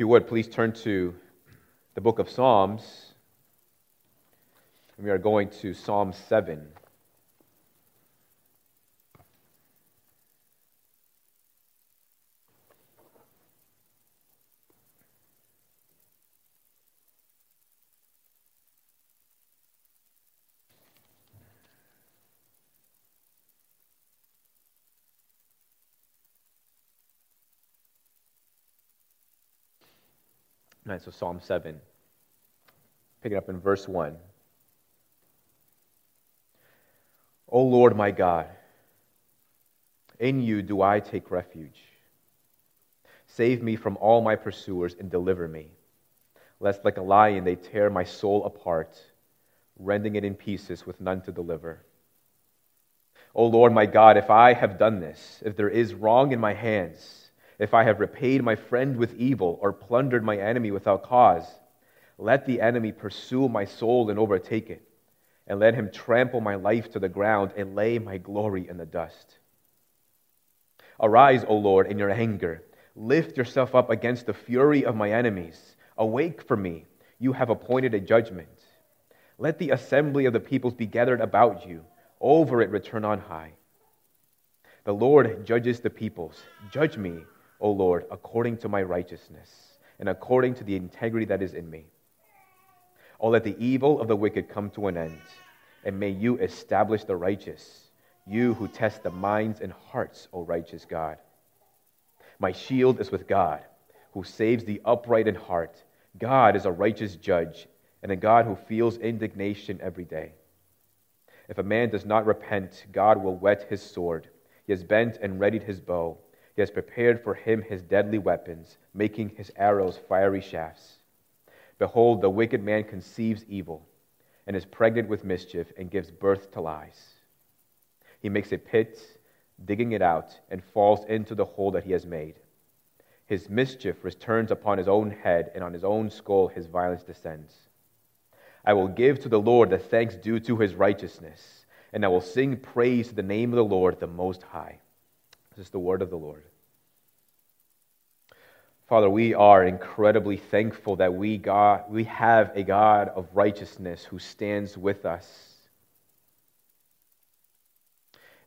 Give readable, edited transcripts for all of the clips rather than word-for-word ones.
If you would, please turn to the book of Psalms. We are going to Psalm 7. Right, so Psalm 7, pick it up in verse 1. O Lord my God, in you do I take refuge. Save me from all my pursuers and deliver me, lest like a lion they tear my soul apart, rending it in pieces with none to deliver. O Lord my God, if I have done this, if there is wrong in my hands, if I have repaid my friend with evil or plundered my enemy without cause, let the enemy pursue my soul and overtake it, and let him trample my life to the ground and lay my glory in the dust. Arise, O Lord, in your anger. Lift yourself up against the fury of my enemies. Awake for me. You have appointed a judgment. Let the assembly of the peoples be gathered about you. Over it return on high. The Lord judges the peoples. Judge me, O Lord, according to my righteousness and according to the integrity that is in me. O let the evil of the wicked come to an end, and may you establish the righteous, you who test the minds and hearts, O righteous God. My shield is with God, who saves the upright in heart. God is a righteous judge, and a God who feels indignation every day. If a man does not repent, God will whet his sword. He has bent and readied his bow. He has prepared for him his deadly weapons, making his arrows fiery shafts. Behold, the wicked man conceives evil and is pregnant with mischief and gives birth to lies. He makes a pit, digging it out, and falls into the hole that he has made. His mischief returns upon his own head, and on his own skull his violence descends. I will give to the Lord the thanks due to his righteousness, and I will sing praise to the name of the Lord, the Most High. This is the word of the Lord. Father, we are incredibly thankful that we have a God of righteousness who stands with us.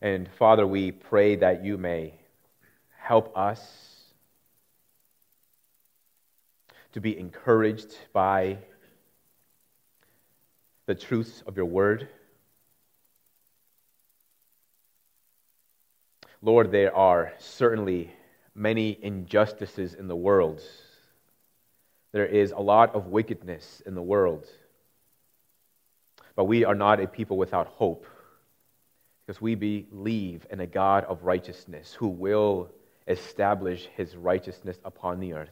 And Father, we pray that you may help us to be encouraged by the truths of your word. Lord, there are certainly many injustices in the world. There is a lot of wickedness in the world. But we are not a people without hope, because we believe in a God of righteousness who will establish his righteousness upon the earth,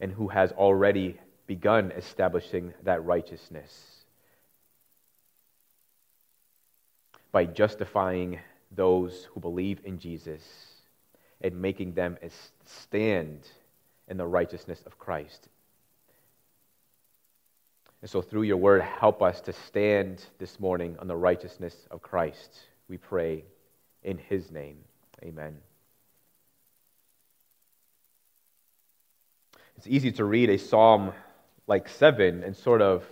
and who has already begun establishing that righteousness by justifying those who believe in Jesus and making them stand in the righteousness of Christ. And so through your word, help us to stand this morning on the righteousness of Christ. We pray in his name. Amen. It's easy to read a psalm like 7 and sort of,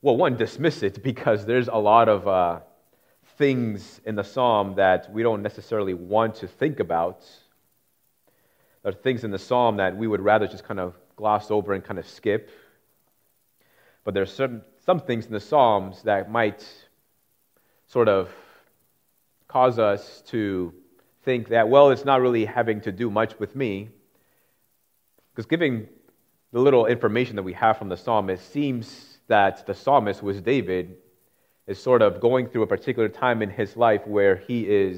well, one, dismiss it because there's a lot of things in the psalm that we don't necessarily want to think about. There are things in the psalm that we would rather just kind of gloss over and kind of skip. But there are some things in the psalms that might sort of cause us to think that, well, it's not really having to do much with me. Because given the little information that we have from the psalm, it seems that the psalmist was David, is sort of going through a particular time in his life where he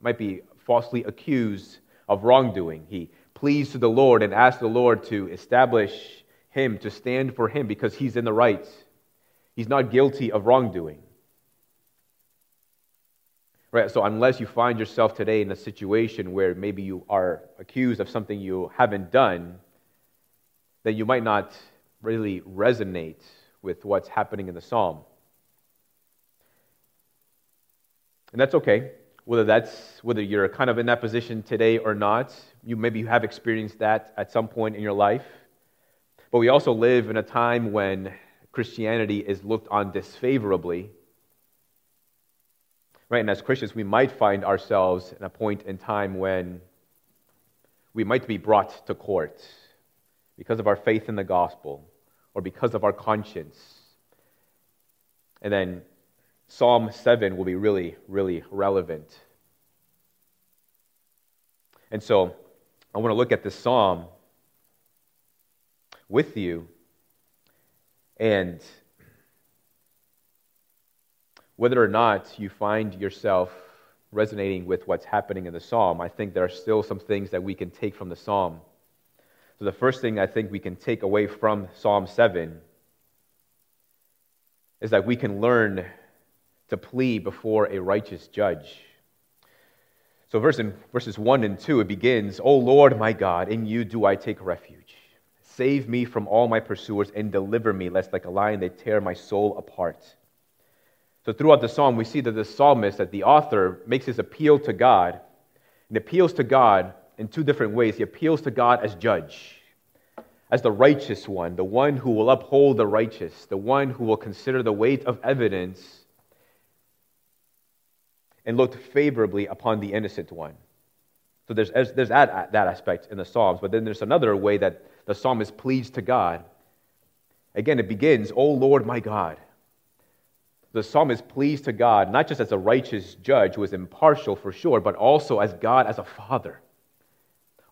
might be falsely accused of wrongdoing. He pleads to the Lord and asks the Lord to establish him, to stand for him, because he's in the right. He's not guilty of wrongdoing. Right? So unless you find yourself today in a situation where maybe you are accused of something you haven't done, then you might not really resonate with what's happening in the psalm. And that's okay. whether you're kind of in that position today or not. You have experienced that at some point in your life. But we also live in a time when Christianity is looked on disfavorably. Right, and as Christians, we might find ourselves in a point in time when we might be brought to court because of our faith in the gospel or because of our conscience. And then Psalm 7 will be really, really relevant. And so I want to look at this psalm with you and whether or not you find yourself resonating with what's happening in the psalm. I think there are still some things that we can take from the psalm. So the first thing I think we can take away from Psalm 7 is that we can learn to plead before a righteous judge. So verses 1 and 2, it begins, "O Lord my God, in you do I take refuge. Save me from all my pursuers and deliver me, lest like a lion they tear my soul apart." So throughout the psalm, we see that the psalmist, that the author, makes his appeal to God, and appeals to God in two different ways. He appeals to God as judge, as the righteous one, the one who will uphold the righteous, the one who will consider the weight of evidence and look favorably upon the innocent one. So there's that aspect in the Psalms, but then there's another way that the psalmist pleads to God. Again, it begins, "O Lord my God." The psalmist pleads to God, not just as a righteous judge who is impartial for sure, but also as God, as a father.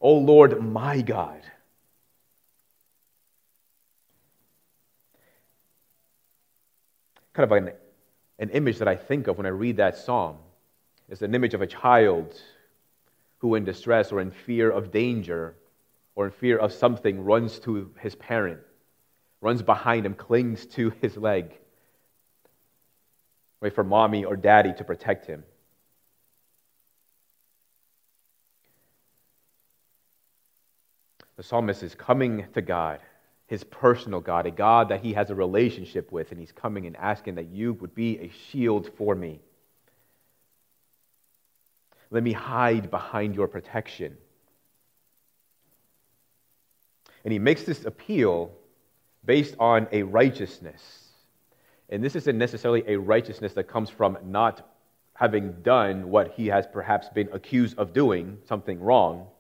"O Lord, my God." Kind of an image that I think of when I read that psalm is an image of a child who in distress or in fear of danger or in fear of something runs to his parent, runs behind him, clings to his leg, wait for mommy or daddy to protect him. The psalmist is coming to God, his personal God, a God that he has a relationship with, and he's coming and asking that you would be a shield for me. Let me hide behind your protection. And he makes this appeal based on a righteousness. And this isn't necessarily a righteousness that comes from not having done what he has perhaps been accused of doing, something wrong.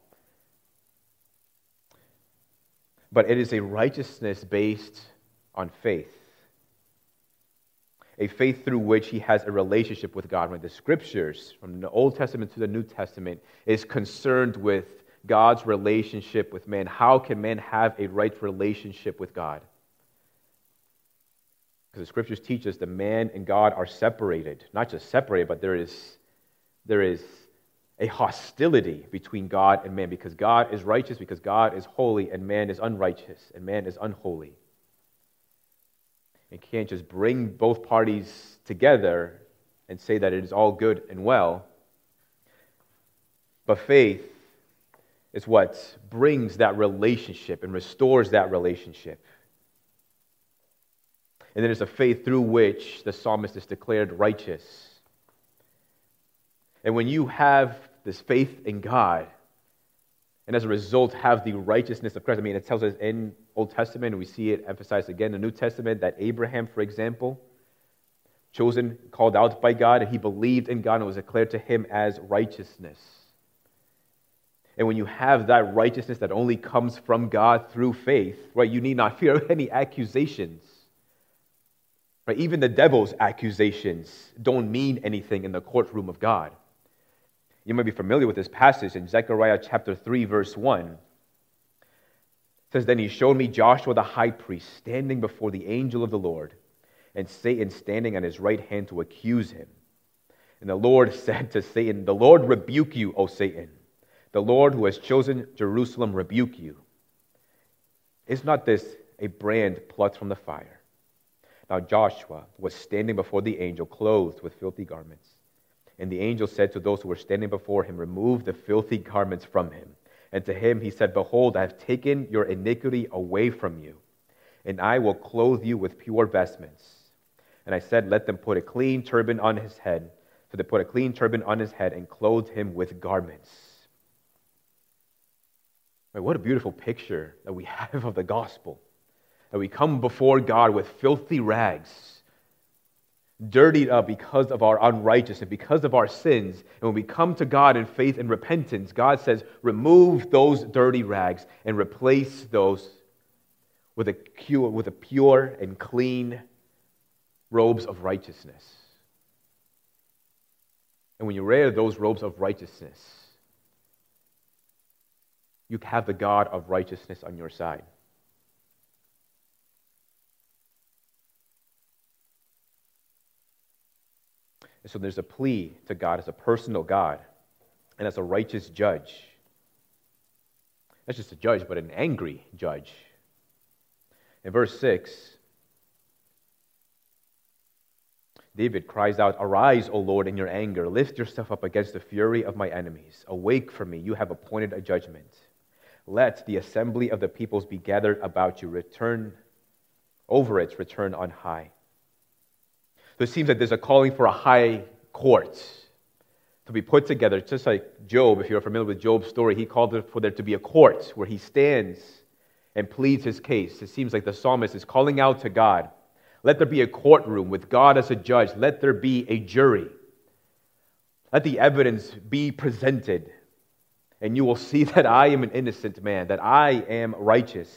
But it is a righteousness based on faith. A faith through which he has a relationship with God. When the Scriptures, from the Old Testament to the New Testament, is concerned with God's relationship with man. How can man have a right relationship with God? Because the Scriptures teach us that man and God are separated. Not just separated, but there is a hostility between God and man, because God is righteous, because God is holy, and man is unrighteous, and man is unholy. You can't just bring both parties together and say that it is all good and well. But faith is what brings that relationship and restores that relationship. And then there's a faith through which the psalmist is declared righteous. And when you have this faith in God, and as a result have the righteousness of Christ, I mean, it tells us in Old Testament, and we see it emphasized again in the New Testament, that Abraham, for example, chosen, called out by God, and he believed in God, and it was declared to him as righteousness. And when you have that righteousness that only comes from God through faith, right, you need not fear any accusations. Right, even the devil's accusations don't mean anything in the courtroom of God. You might be familiar with this passage in Zechariah chapter 3, verse 1. It says, "Then he showed me Joshua the high priest standing before the angel of the Lord, and Satan standing on his right hand to accuse him. And the Lord said to Satan, 'The Lord rebuke you, O Satan. The Lord who has chosen Jerusalem rebuke you. Is not this a brand plucked from the fire?' Now Joshua was standing before the angel, clothed with filthy garments. And the angel said to those who were standing before him, 'Remove the filthy garments from him.' And to him he said, 'Behold, I have taken your iniquity away from you, and I will clothe you with pure vestments.' And I said, 'Let them put a clean turban on his head.' So they put a clean turban on his head and clothed him with garments. What a beautiful picture that we have of the gospel. That we come before God with filthy rags, dirtied up because of our unrighteousness, because of our sins. And when we come to God in faith and repentance, God says, remove those dirty rags and replace those with a pure and clean robes of righteousness. And when you wear those robes of righteousness, you have the God of righteousness on your side. And so there's a plea to God as a personal God and as a righteous judge. Not just a judge, but an angry judge. In verse 6, David cries out, "Arise, O Lord, in your anger. Lift yourself up against the fury of my enemies. Awake for me. You have appointed a judgment. Let the assembly of the peoples be gathered about you. Return on high." So it seems that there's a calling for a high court to be put together, just like Job. If you're familiar with Job's story, he called for there to be a court where he stands and pleads his case. It seems like the psalmist is calling out to God. Let there be a courtroom with God as a judge. Let there be a jury. Let the evidence be presented, and you will see that I am an innocent man, that I am righteous.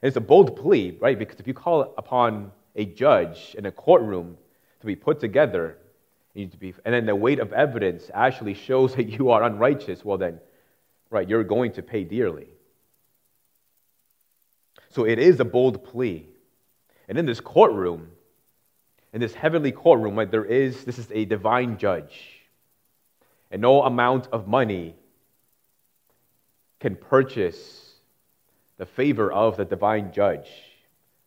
And it's a bold plea, right? Because if you call upon a judge in a courtroom to be put together, and then the weight of evidence actually shows that you are unrighteous, well then, right, you're going to pay dearly. So it is a bold plea. And in this courtroom, in this heavenly courtroom, right, this is a divine judge. And no amount of money can purchase the favor of the divine judge.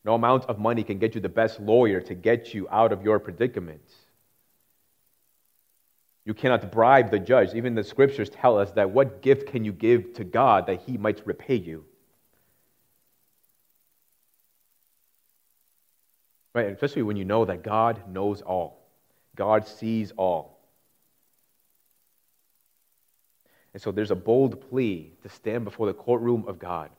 No amount of money can get you the best lawyer to get you out of your predicament. You cannot bribe the judge. Even the scriptures tell us that what gift can you give to God that he might repay you? Right, especially when you know that God knows all. God sees all. And so there's a bold plea to stand before the courtroom of God.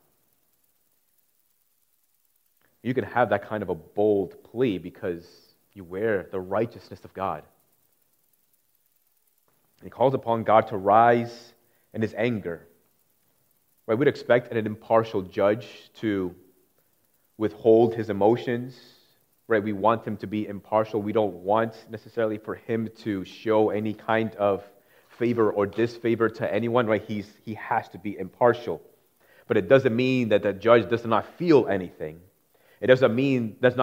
You can have that kind of a bold plea because you wear the righteousness of God. And he calls upon God to rise in his anger. Right, we'd expect an impartial judge to withhold his emotions. Right, we want him to be impartial. We don't want necessarily for him to show any kind of favor or disfavor to anyone. Right, he has to be impartial. But it doesn't mean that the judge does not feel anything. It does not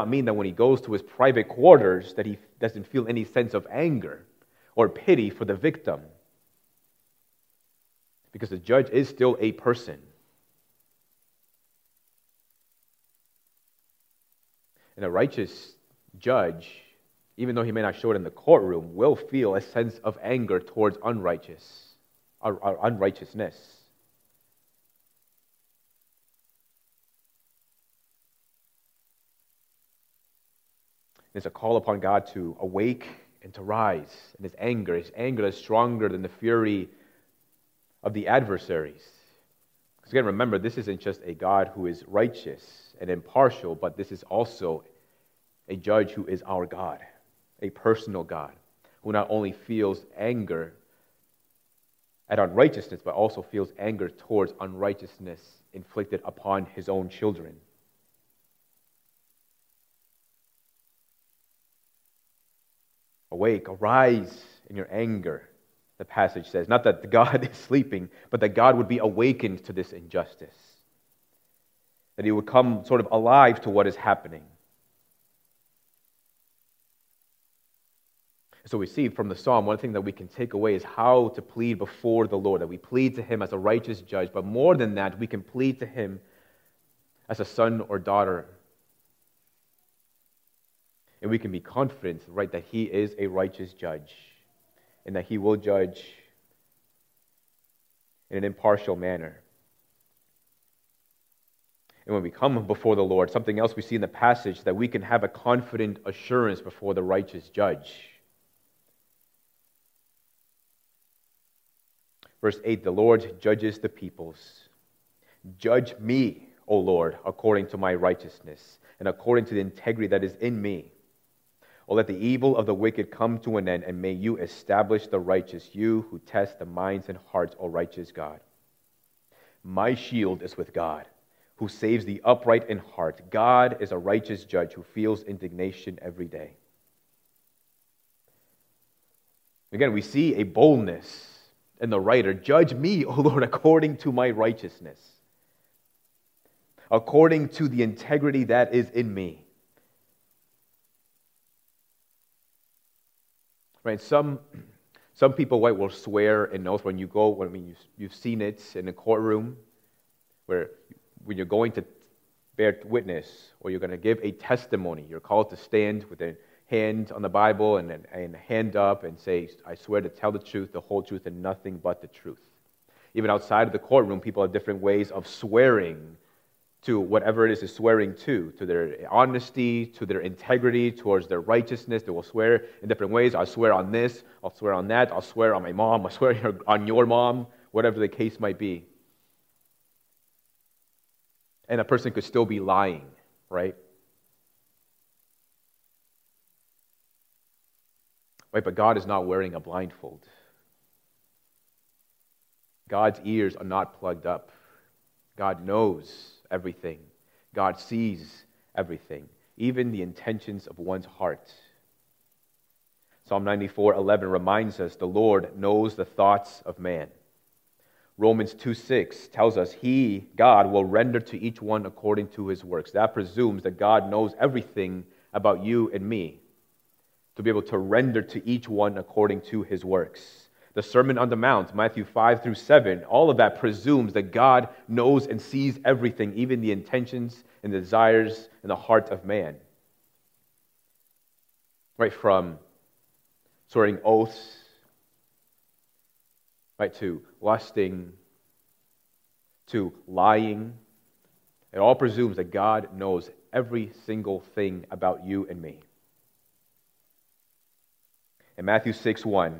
mean that when he goes to his private quarters that he doesn't feel any sense of anger or pity for the victim. Because the judge is still a person. And a righteous judge, even though he may not show it in the courtroom, will feel a sense of anger towards unrighteousness. It's a call upon God to awake and to rise. And his anger is stronger than the fury of the adversaries. Because again, remember, this isn't just a God who is righteous and impartial, but this is also a judge who is our God, a personal God, who not only feels anger at unrighteousness, but also feels anger towards unrighteousness inflicted upon his own children. Awake, arise in your anger, the passage says. Not that God is sleeping, but that God would be awakened to this injustice. That he would come sort of alive to what is happening. So we see from the psalm, one thing that we can take away is how to plead before the Lord, that we plead to him as a righteous judge, but more than that, we can plead to him as a son or daughter. And we can be confident, right, that he is a righteous judge and that he will judge in an impartial manner. And when we come before the Lord, something else we see in the passage, that we can have a confident assurance before the righteous judge. Verse 8, the Lord judges the peoples. Judge me, O Lord, according to my righteousness and according to the integrity that is in me. O let the evil of the wicked come to an end, and may you establish the righteous, you who test the minds and hearts, O righteous God. My shield is with God, who saves the upright in heart. God is a righteous judge who feels indignation every day. Again, we see a boldness in the writer. Judge me, O Lord, according to my righteousness, according to the integrity that is in me. Right? Some people, right, will swear an oath when you go. I mean, you've seen it in a courtroom, where when you're going to bear witness or you're going to give a testimony, you're called to stand with a hand on the Bible and hand up and say, I swear to tell the truth, the whole truth, and nothing but the truth. Even outside of the courtroom, people have different ways of swearing to whatever it is they're swearing to their honesty, to their integrity, towards their righteousness. They will swear in different ways. I'll swear on this, I'll swear on that, I'll swear on my mom, I'll swear on your mom, whatever the case might be. And a person could still be lying, right? Right, but God is not wearing a blindfold. God's ears are not plugged up. God knows everything. God sees everything, even the intentions of one's heart. Psalm 94:11 reminds us, the Lord knows the thoughts of man. Romans 2:6 tells us, He, God, will render to each one according to his works. That presumes that God knows everything about you and me, to be able to render to each one according to his works. The Sermon on the Mount, Matthew 5-7, all of that presumes that God knows and sees everything, even the intentions and the desires in the heart of man. Right from swearing oaths, right, to lusting, to lying, it all presumes that God knows every single thing about you and me. And Matthew 6:1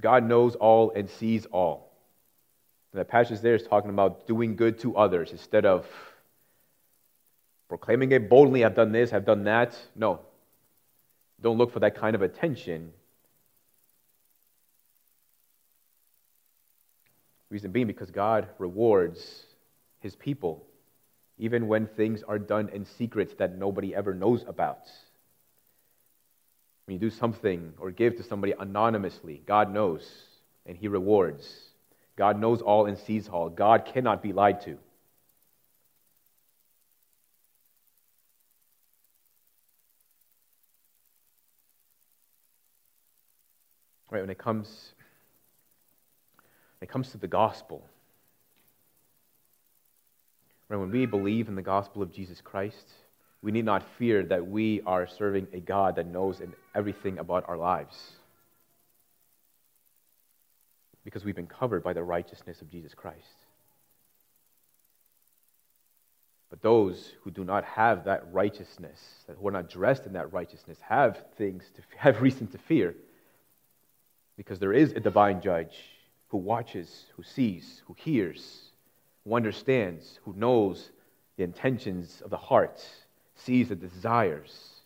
God knows all and sees all. And the passage there is talking about doing good to others instead of proclaiming it boldly, I've done this, I've done that. No. Don't look for that kind of attention. Reason being, because God rewards His people, even when things are done in secret that nobody ever knows about. When you do something or give to somebody anonymously, God knows, and He rewards. God knows all and sees all. God cannot be lied to. Right, when it comes to the gospel, when we believe in the gospel of Jesus Christ, we need not fear that we are serving a God that knows everything about our lives, because we've been covered by the righteousness of Jesus Christ. But those who do not have that righteousness, who are not dressed in that righteousness, have reason to fear, because there is a divine judge who watches, who sees, who hears, who understands, who knows the intentions of the heart, sees the desires,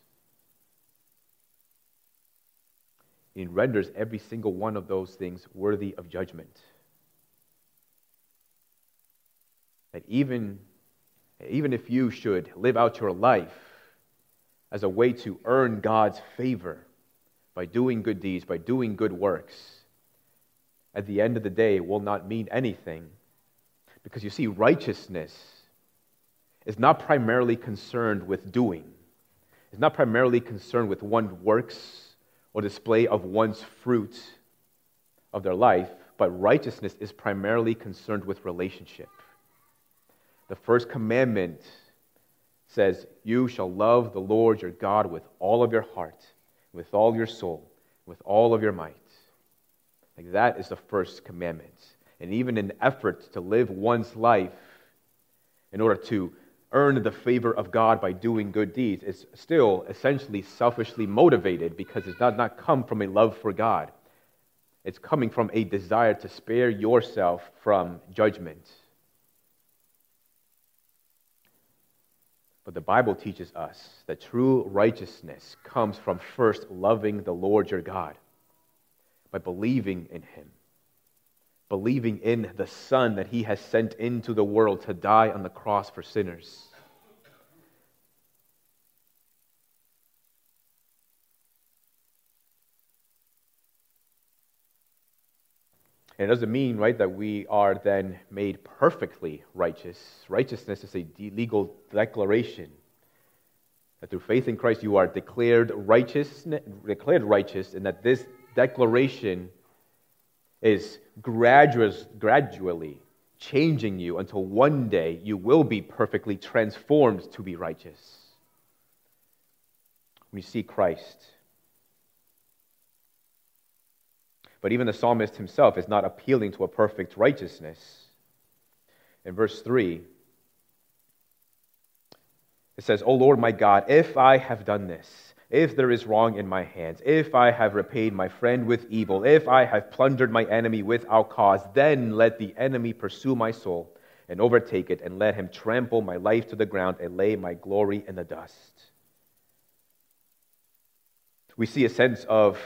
and renders every single one of those things worthy of judgment. That even if you should live out your life as a way to earn God's favor by doing good deeds, by doing good works, at the end of the day it will not mean anything. Because you see, righteousness is not primarily concerned with doing. It's not primarily concerned with one's works or display of one's fruit of their life, but righteousness is primarily concerned with relationship. The first commandment says, you shall love the Lord your God with all of your heart, with all your soul, with all of your might. Like that is the first commandment. And even an effort to live one's life in order to earn the favor of God by doing good deeds is still essentially selfishly motivated, because it does not come from a love for God. It's coming from a desire to spare yourself from judgment. But the Bible teaches us that true righteousness comes from first loving the Lord your God by believing in Him, believing in the Son that He has sent into the world to die on the cross for sinners. And it doesn't mean, right, that we are then made perfectly righteous. Righteousness is a legal declaration that through faith in Christ you are declared righteous, and that this declaration is gradually changing you until one day you will be perfectly transformed to be righteous. We see Christ. But even the psalmist himself is not appealing to a perfect righteousness. In verse 3, it says, O Lord my God, if I have done this, if there is wrong in my hands, if I have repaid my friend with evil, if I have plundered my enemy without cause, then let the enemy pursue my soul and overtake it, and let him trample my life to the ground and lay my glory in the dust. We see a sense of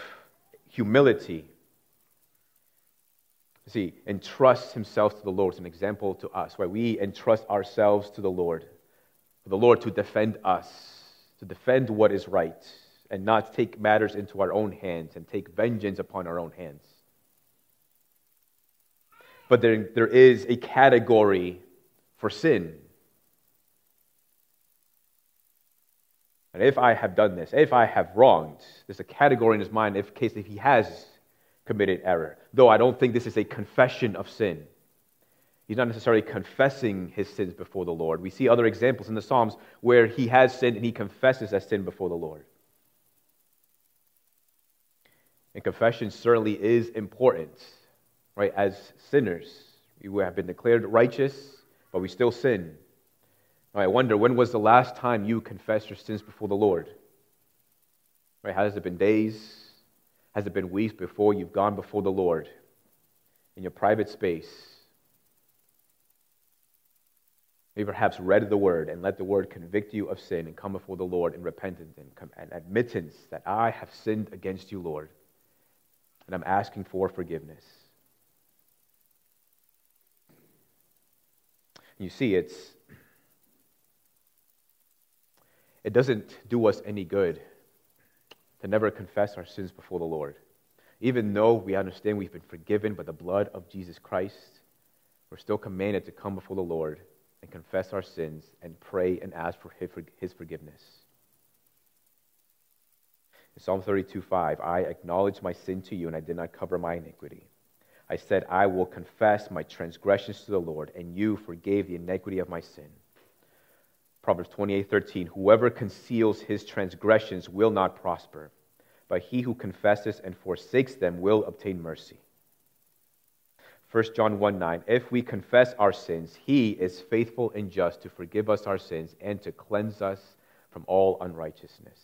humility. See, entrusts himself to the Lord. It's an example to us, where we entrust ourselves to the Lord, for the Lord to defend us, to defend what is right, and not take matters into our own hands and take vengeance upon our own hands. But there is a category for sin. And if I have done this, if I have wronged, there's a category in his mind if he has committed error. Though I don't think this is a confession of sin. He's not necessarily confessing his sins before the Lord. We see other examples in the Psalms where he has sinned and he confesses that sin before the Lord. And confession certainly is important, right? As sinners, we have been declared righteous, but we still sin. I wonder, when was the last time you confessed your sins before the Lord? Right? Has it been days? Has it been weeks before you've gone before the Lord in your private space? Maybe perhaps read the Word and let the Word convict you of sin, and come before the Lord in repentance and admittance that I have sinned against you, Lord, and I'm asking for forgiveness. You see, it doesn't do us any good to never confess our sins before the Lord. Even though we understand we've been forgiven by the blood of Jesus Christ, we're still commanded to come before the Lord and confess our sins and pray and ask for His forgiveness. In Psalm 32:5, I acknowledged my sin to you, and I did not cover my iniquity. I said, I will confess my transgressions to the Lord, and you forgave the iniquity of my sin. Proverbs 28:13, whoever conceals his transgressions will not prosper, but he who confesses and forsakes them will obtain mercy. 1 John 1:9, if we confess our sins, he is faithful and just to forgive us our sins and to cleanse us from all unrighteousness.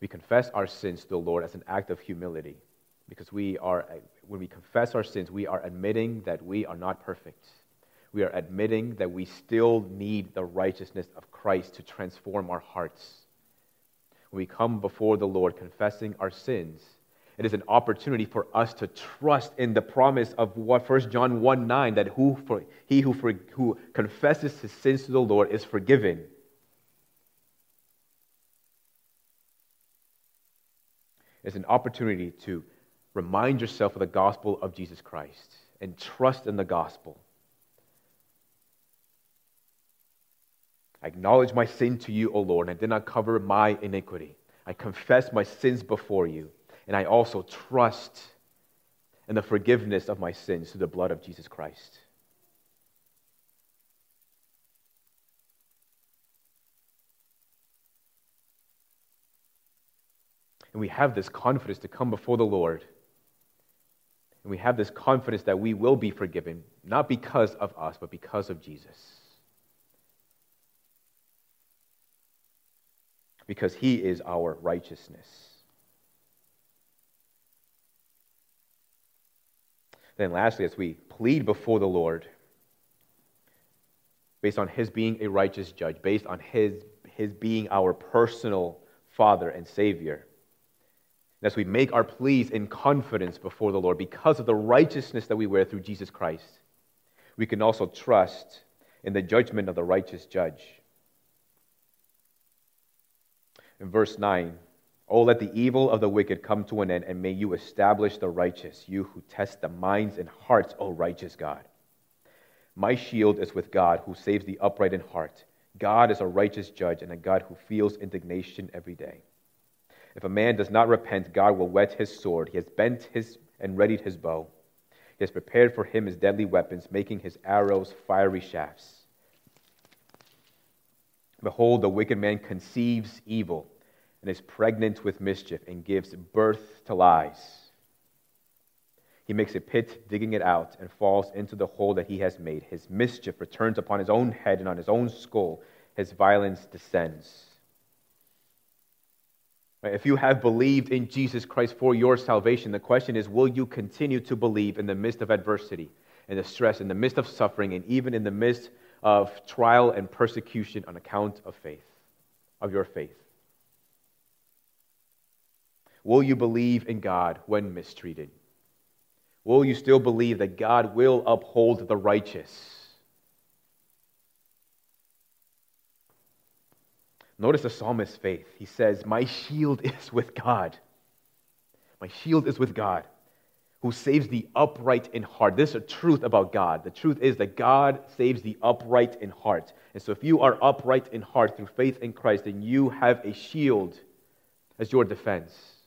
We confess our sins to the Lord as an act of humility, because when we confess our sins, we are admitting that we are not perfect. We are admitting that we still need the righteousness of Christ to transform our hearts. When we come before the Lord confessing our sins, it is an opportunity for us to trust in the promise of 1 John 1:9, that he who confesses his sins to the Lord is forgiven. It's an opportunity to remind yourself of the gospel of Jesus Christ and trust in the gospel. I acknowledge my sin to you, O Lord, and I did not cover my iniquity. I confess my sins before you, and I also trust in the forgiveness of my sins through the blood of Jesus Christ. And we have this confidence to come before the Lord. And we have this confidence that we will be forgiven, not because of us, but because of Jesus. Because he is our righteousness. Then lastly, as we plead before the Lord, based on his being a righteous judge, based on his being our personal Father and Savior, and as we make our pleas in confidence before the Lord, because of the righteousness that we wear through Jesus Christ, we can also trust in the judgment of the righteous judge. In verse 9, "Oh, let the evil of the wicked come to an end, and may you establish the righteous, you who test the minds and hearts, O righteous God. My shield is with God, who saves the upright in heart. God is a righteous judge and a God who feels indignation every day. If a man does not repent, God will whet his sword. He has bent his and readied his bow. He has prepared for him his deadly weapons, making his arrows fiery shafts. Behold, the wicked man conceives evil and is pregnant with mischief and gives birth to lies. He makes a pit, digging it out, and falls into the hole that he has made. His mischief returns upon his own head, and on his own skull his violence descends." If you have believed in Jesus Christ for your salvation, the question is, will you continue to believe in the midst of adversity, in the stress, in the midst of suffering, and even in the midst of trial and persecution on account of faith, of your faith? Will you believe in God when mistreated? Will you still believe that God will uphold the righteous? Notice the psalmist's faith. He says, "My shield is with God. My shield is with God, who saves the upright in heart." This is a truth about God. The truth is that God saves the upright in heart. And so if you are upright in heart through faith in Christ, then you have a shield as your defense.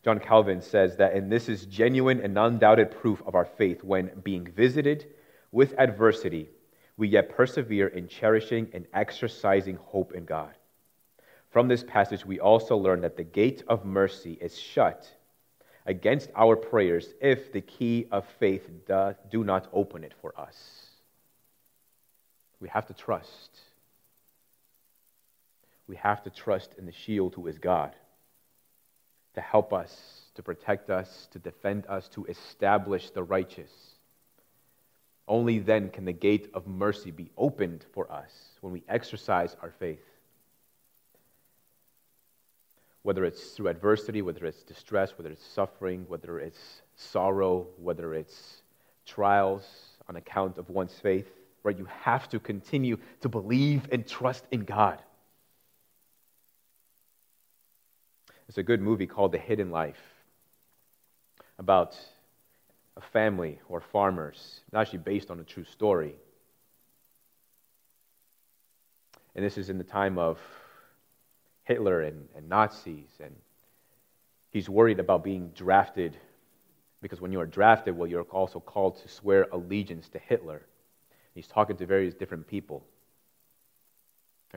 John Calvin says that, "And this is genuine and undoubted proof of our faith, when being visited with adversity, we yet persevere in cherishing and exercising hope in God. From this passage, we also learn that the gate of mercy is shut against our prayers if the key of faith do not open it for us." We have to trust. We have to trust in the shield who is God to help us, to protect us, to defend us, to establish the righteous. Only then can the gate of mercy be opened for us, when we exercise our faith. Whether it's through adversity, whether it's distress, whether it's suffering, whether it's sorrow, whether it's trials on account of one's faith, right? You have to continue to believe and trust in God. There's a good movie called The Hidden Life about a family or farmers. It's actually based on a true story. And this is in the time of Hitler and Nazis, and he's worried about being drafted, because when you are drafted, well, you're also called to swear allegiance to Hitler. He's talking to various different people.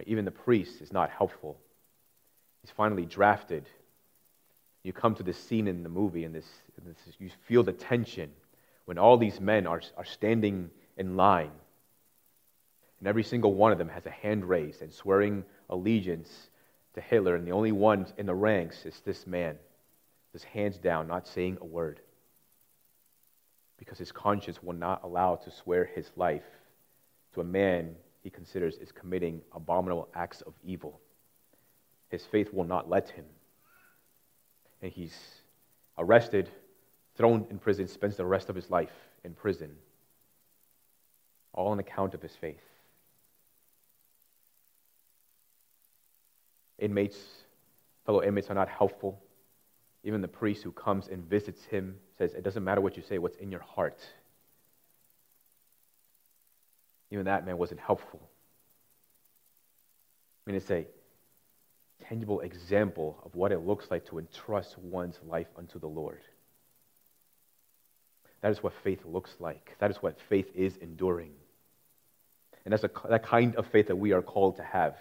Even the priest is not helpful. He's finally drafted. You come to this scene in the movie, and this you feel the tension when all these men are standing in line. And every single one of them has a hand raised and swearing allegiance to Hitler, and the only one in the ranks is this man, this hands down, not saying a word, because his conscience will not allow to swear his life to a man he considers is committing abominable acts of evil. His faith will not let him. And he's arrested, thrown in prison, spends the rest of his life in prison, all on account of his faith. Inmates, fellow inmates are not helpful. Even the priest who comes and visits him says, "It doesn't matter what you say, what's in your heart." Even that man wasn't helpful. I mean, it's a tangible example of what it looks like to entrust one's life unto the Lord. That is what faith looks like. That is what faith is enduring. And that's that kind of faith that we are called to have.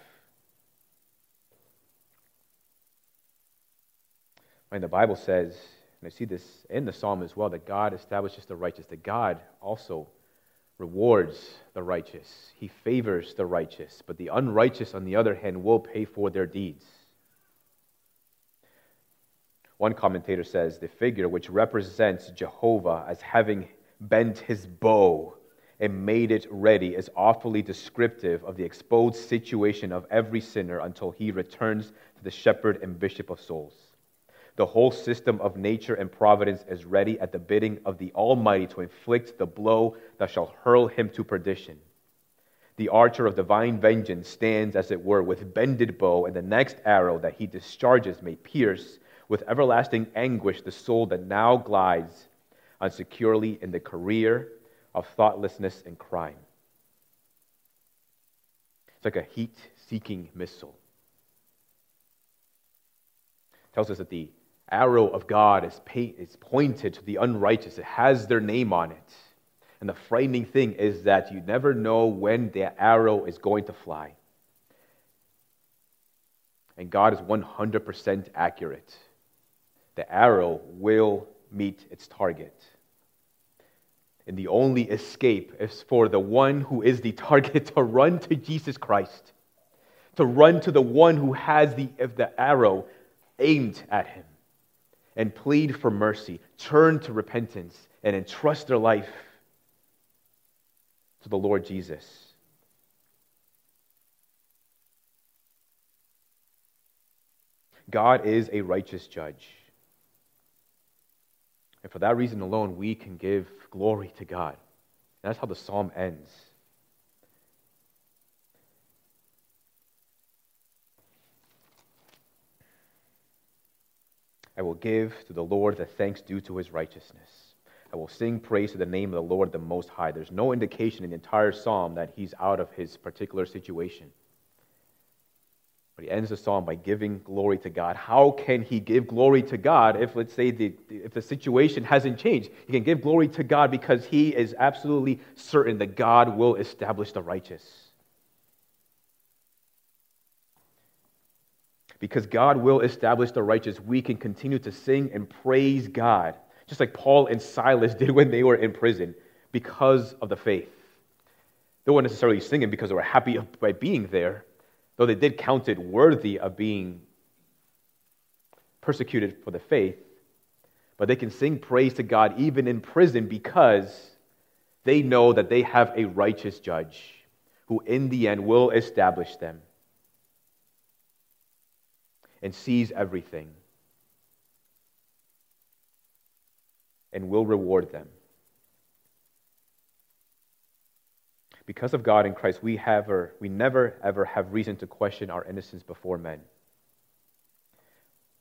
And the Bible says, and I see this in the Psalm as well, that God establishes the righteous, that God also rewards the righteous. He favors the righteous, but the unrighteous, on the other hand, will pay for their deeds. One commentator says, the figure which represents Jehovah as having bent his bow and made it ready is awfully descriptive of the exposed situation of every sinner until he returns to the shepherd and bishop of souls. The whole system of nature and providence is ready at the bidding of the Almighty to inflict the blow that shall hurl him to perdition. The archer of divine vengeance stands, as it were, with bended bow, and the next arrow that he discharges may pierce with everlasting anguish the soul that now glides unsecurely in the career of thoughtlessness and crime. It's like a heat-seeking missile. It tells us that the arrow of God is pointed to the unrighteous. It has their name on it. And the frightening thing is that you never know when the arrow is going to fly. And God is 100% accurate. The arrow will meet its target. And the only escape is for the one who is the target to run to Jesus Christ, to run to the one who has the arrow aimed at him, and plead for mercy, turn to repentance, and entrust their life to the Lord Jesus. God is a righteous judge. And for that reason alone, we can give glory to God. And that's how the psalm ends. I will give to the Lord the thanks due to his righteousness. I will sing praise to the name of the Lord the Most High. There's no indication in the entire psalm that he's out of his particular situation. But he ends the psalm by giving glory to God. How can he give glory to God if, let's say, if the situation hasn't changed? He can give glory to God because he is absolutely certain that God will establish the righteous. Because God will establish the righteous, we can continue to sing and praise God, just like Paul and Silas did when they were in prison, because of the faith. They weren't necessarily singing because they were happy by being there, though they did count it worthy of being persecuted for the faith, but they can sing praise to God even in prison because they know that they have a righteous judge who in the end will establish them and sees everything and will reward them. Because of God in Christ, we never ever have reason to question our innocence before men.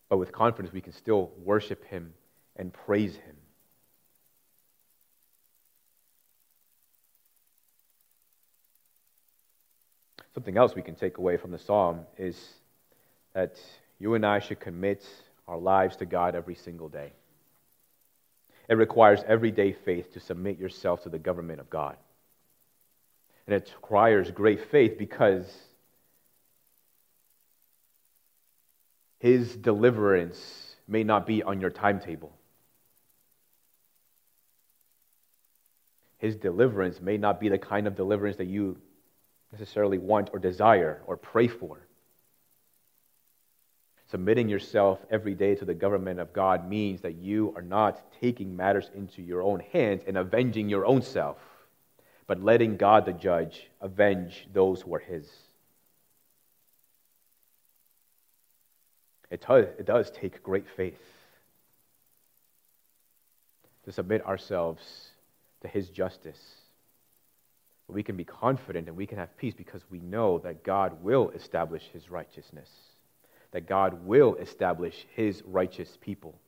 But with confidence, we can still worship him and praise him. Something else we can take away from the psalm is that you and I should commit our lives to God every single day. It requires everyday faith to submit yourself to the government of God. And it requires great faith because his deliverance may not be on your timetable. His deliverance may not be the kind of deliverance that you necessarily want or desire or pray for. Submitting yourself every day to the government of God means that you are not taking matters into your own hands and avenging your own self, but letting God the judge avenge those who are his. It does take great faith to submit ourselves to his justice. But we can be confident and we can have peace because we know that God will establish his righteousness, that God will establish his righteous people.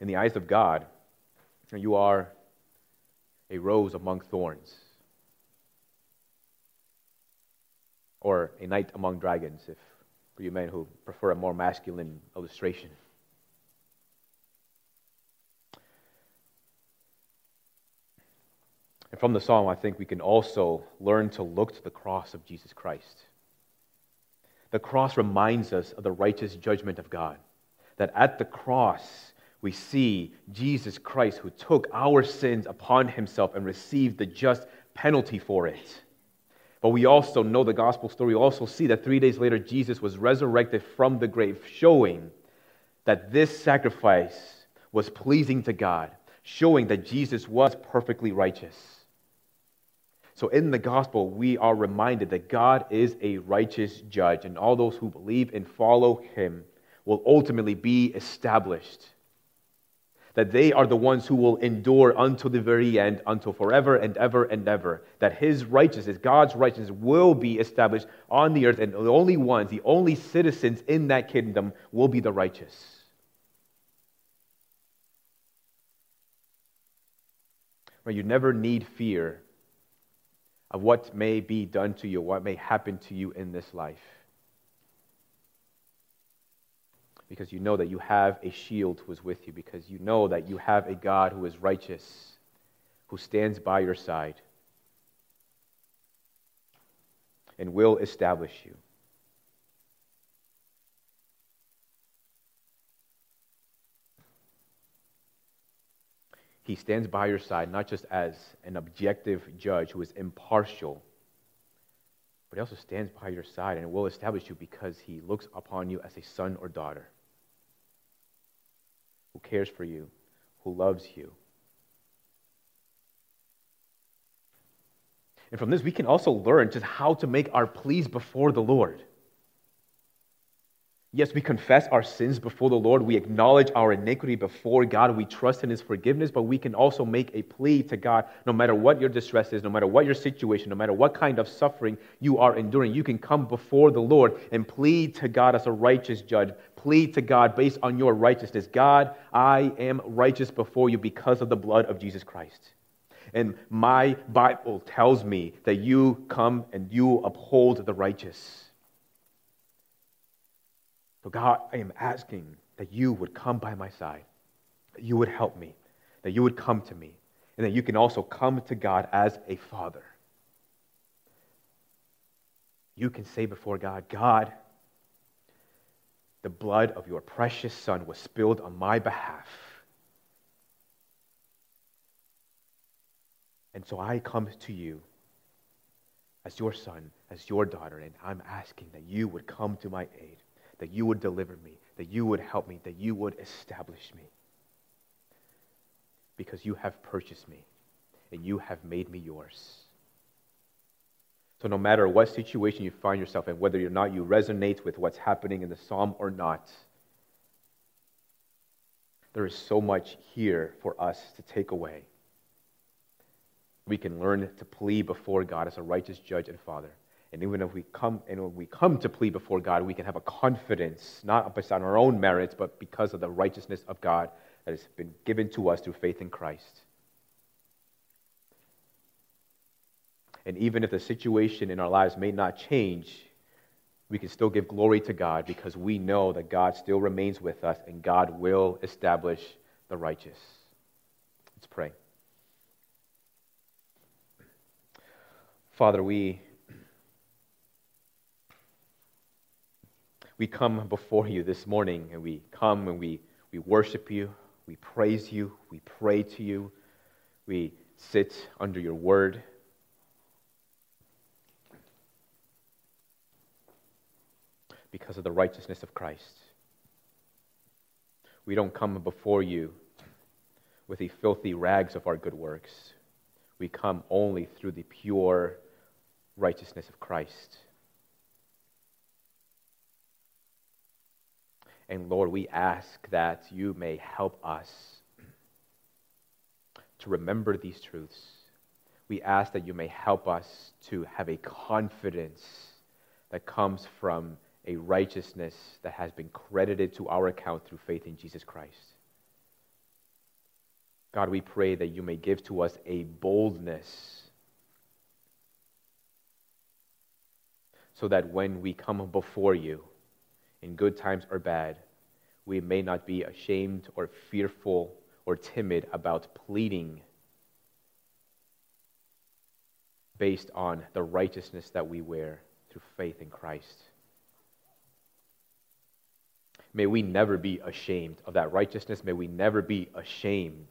In the eyes of God, you are a rose among thorns, or a knight among dragons, if for you men who prefer a more masculine illustration. And from the psalm, I think we can also learn to look to the cross of Jesus Christ. The cross reminds us of the righteous judgment of God, that at the cross we see Jesus Christ, who took our sins upon himself and received the just penalty for it. But we also know the gospel story. We also see that 3 days later, Jesus was resurrected from the grave, showing that this sacrifice was pleasing to God, showing that Jesus was perfectly righteous. So in the gospel, we are reminded that God is a righteous judge, and all those who believe and follow him will ultimately be established, that they are the ones who will endure until the very end, until forever and ever and ever, that his righteousness, God's righteousness, will be established on the earth, and the only ones, the only citizens in that kingdom will be the righteous. You never need fear of what may be done to you, what may happen to you in this life, because you know that you have a shield who is with you, because you know that you have a God who is righteous, who stands by your side and will establish you. He stands by your side, not just as an objective judge who is impartial, but he also stands by your side and will establish you, because he looks upon you as a son or daughter who cares for you, who loves you. And from this, we can also learn just how to make our pleas before the Lord. Yes, we confess our sins before the Lord. We acknowledge our iniquity before God. We trust in his forgiveness, but we can also make a plea to God. No matter what your distress is, no matter what your situation, no matter what kind of suffering you are enduring, you can come before the Lord and plead to God as a righteous judge. Plead to God based on your righteousness. God, I am righteous before you because of the blood of Jesus Christ. And my Bible tells me that you come and you uphold the righteous. So God, I am asking that you would come by my side, that you would help me, that you would come to me, and that you can also come to God as a father. You can say before God, God, the blood of your precious son was spilled on my behalf. And so I come to you as your son, as your daughter, and I'm asking that you would come to my aid, that you would deliver me, that you would help me, that you would establish me. Because you have purchased me, and you have made me yours. So no matter what situation you find yourself in, whether or not you resonate with what's happening in the psalm or not, there is so much here for us to take away. We can learn to plead before God as a righteous judge and father. And even if we come, and when we come to plead before God, we can have a confidence, not based on our own merits, but because of the righteousness of God that has been given to us through faith in Christ. And even if the situation in our lives may not change, we can still give glory to God, because we know that God still remains with us and God will establish the righteous. Let's pray. Father, we come before you this morning, and we come and we worship you, we praise you, we pray to you, we sit under your word. Because of the righteousness of Christ, we don't come before you with the filthy rags of our good works. We come only through the pure righteousness of Christ. And Lord, we ask that you may help us to remember these truths. We ask that you may help us to have a confidence that comes from a righteousness that has been credited to our account through faith in Jesus Christ. God, we pray that you may give to us a boldness so that when we come before you, in good times or bad, we may not be ashamed or fearful or timid about pleading based on the righteousness that we wear through faith in Christ. May we never be ashamed of that righteousness. May we never be ashamed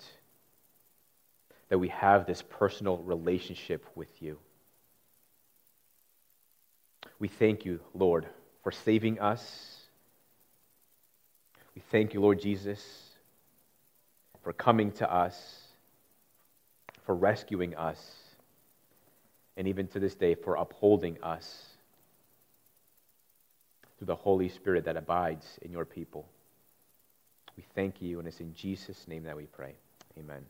that we have this personal relationship with you. We thank you, Lord, for saving us. We thank you, Lord Jesus, for coming to us, for rescuing us, and even to this day, for upholding us through the Holy Spirit that abides in your people. We thank you, and it's in Jesus' name that we pray. Amen.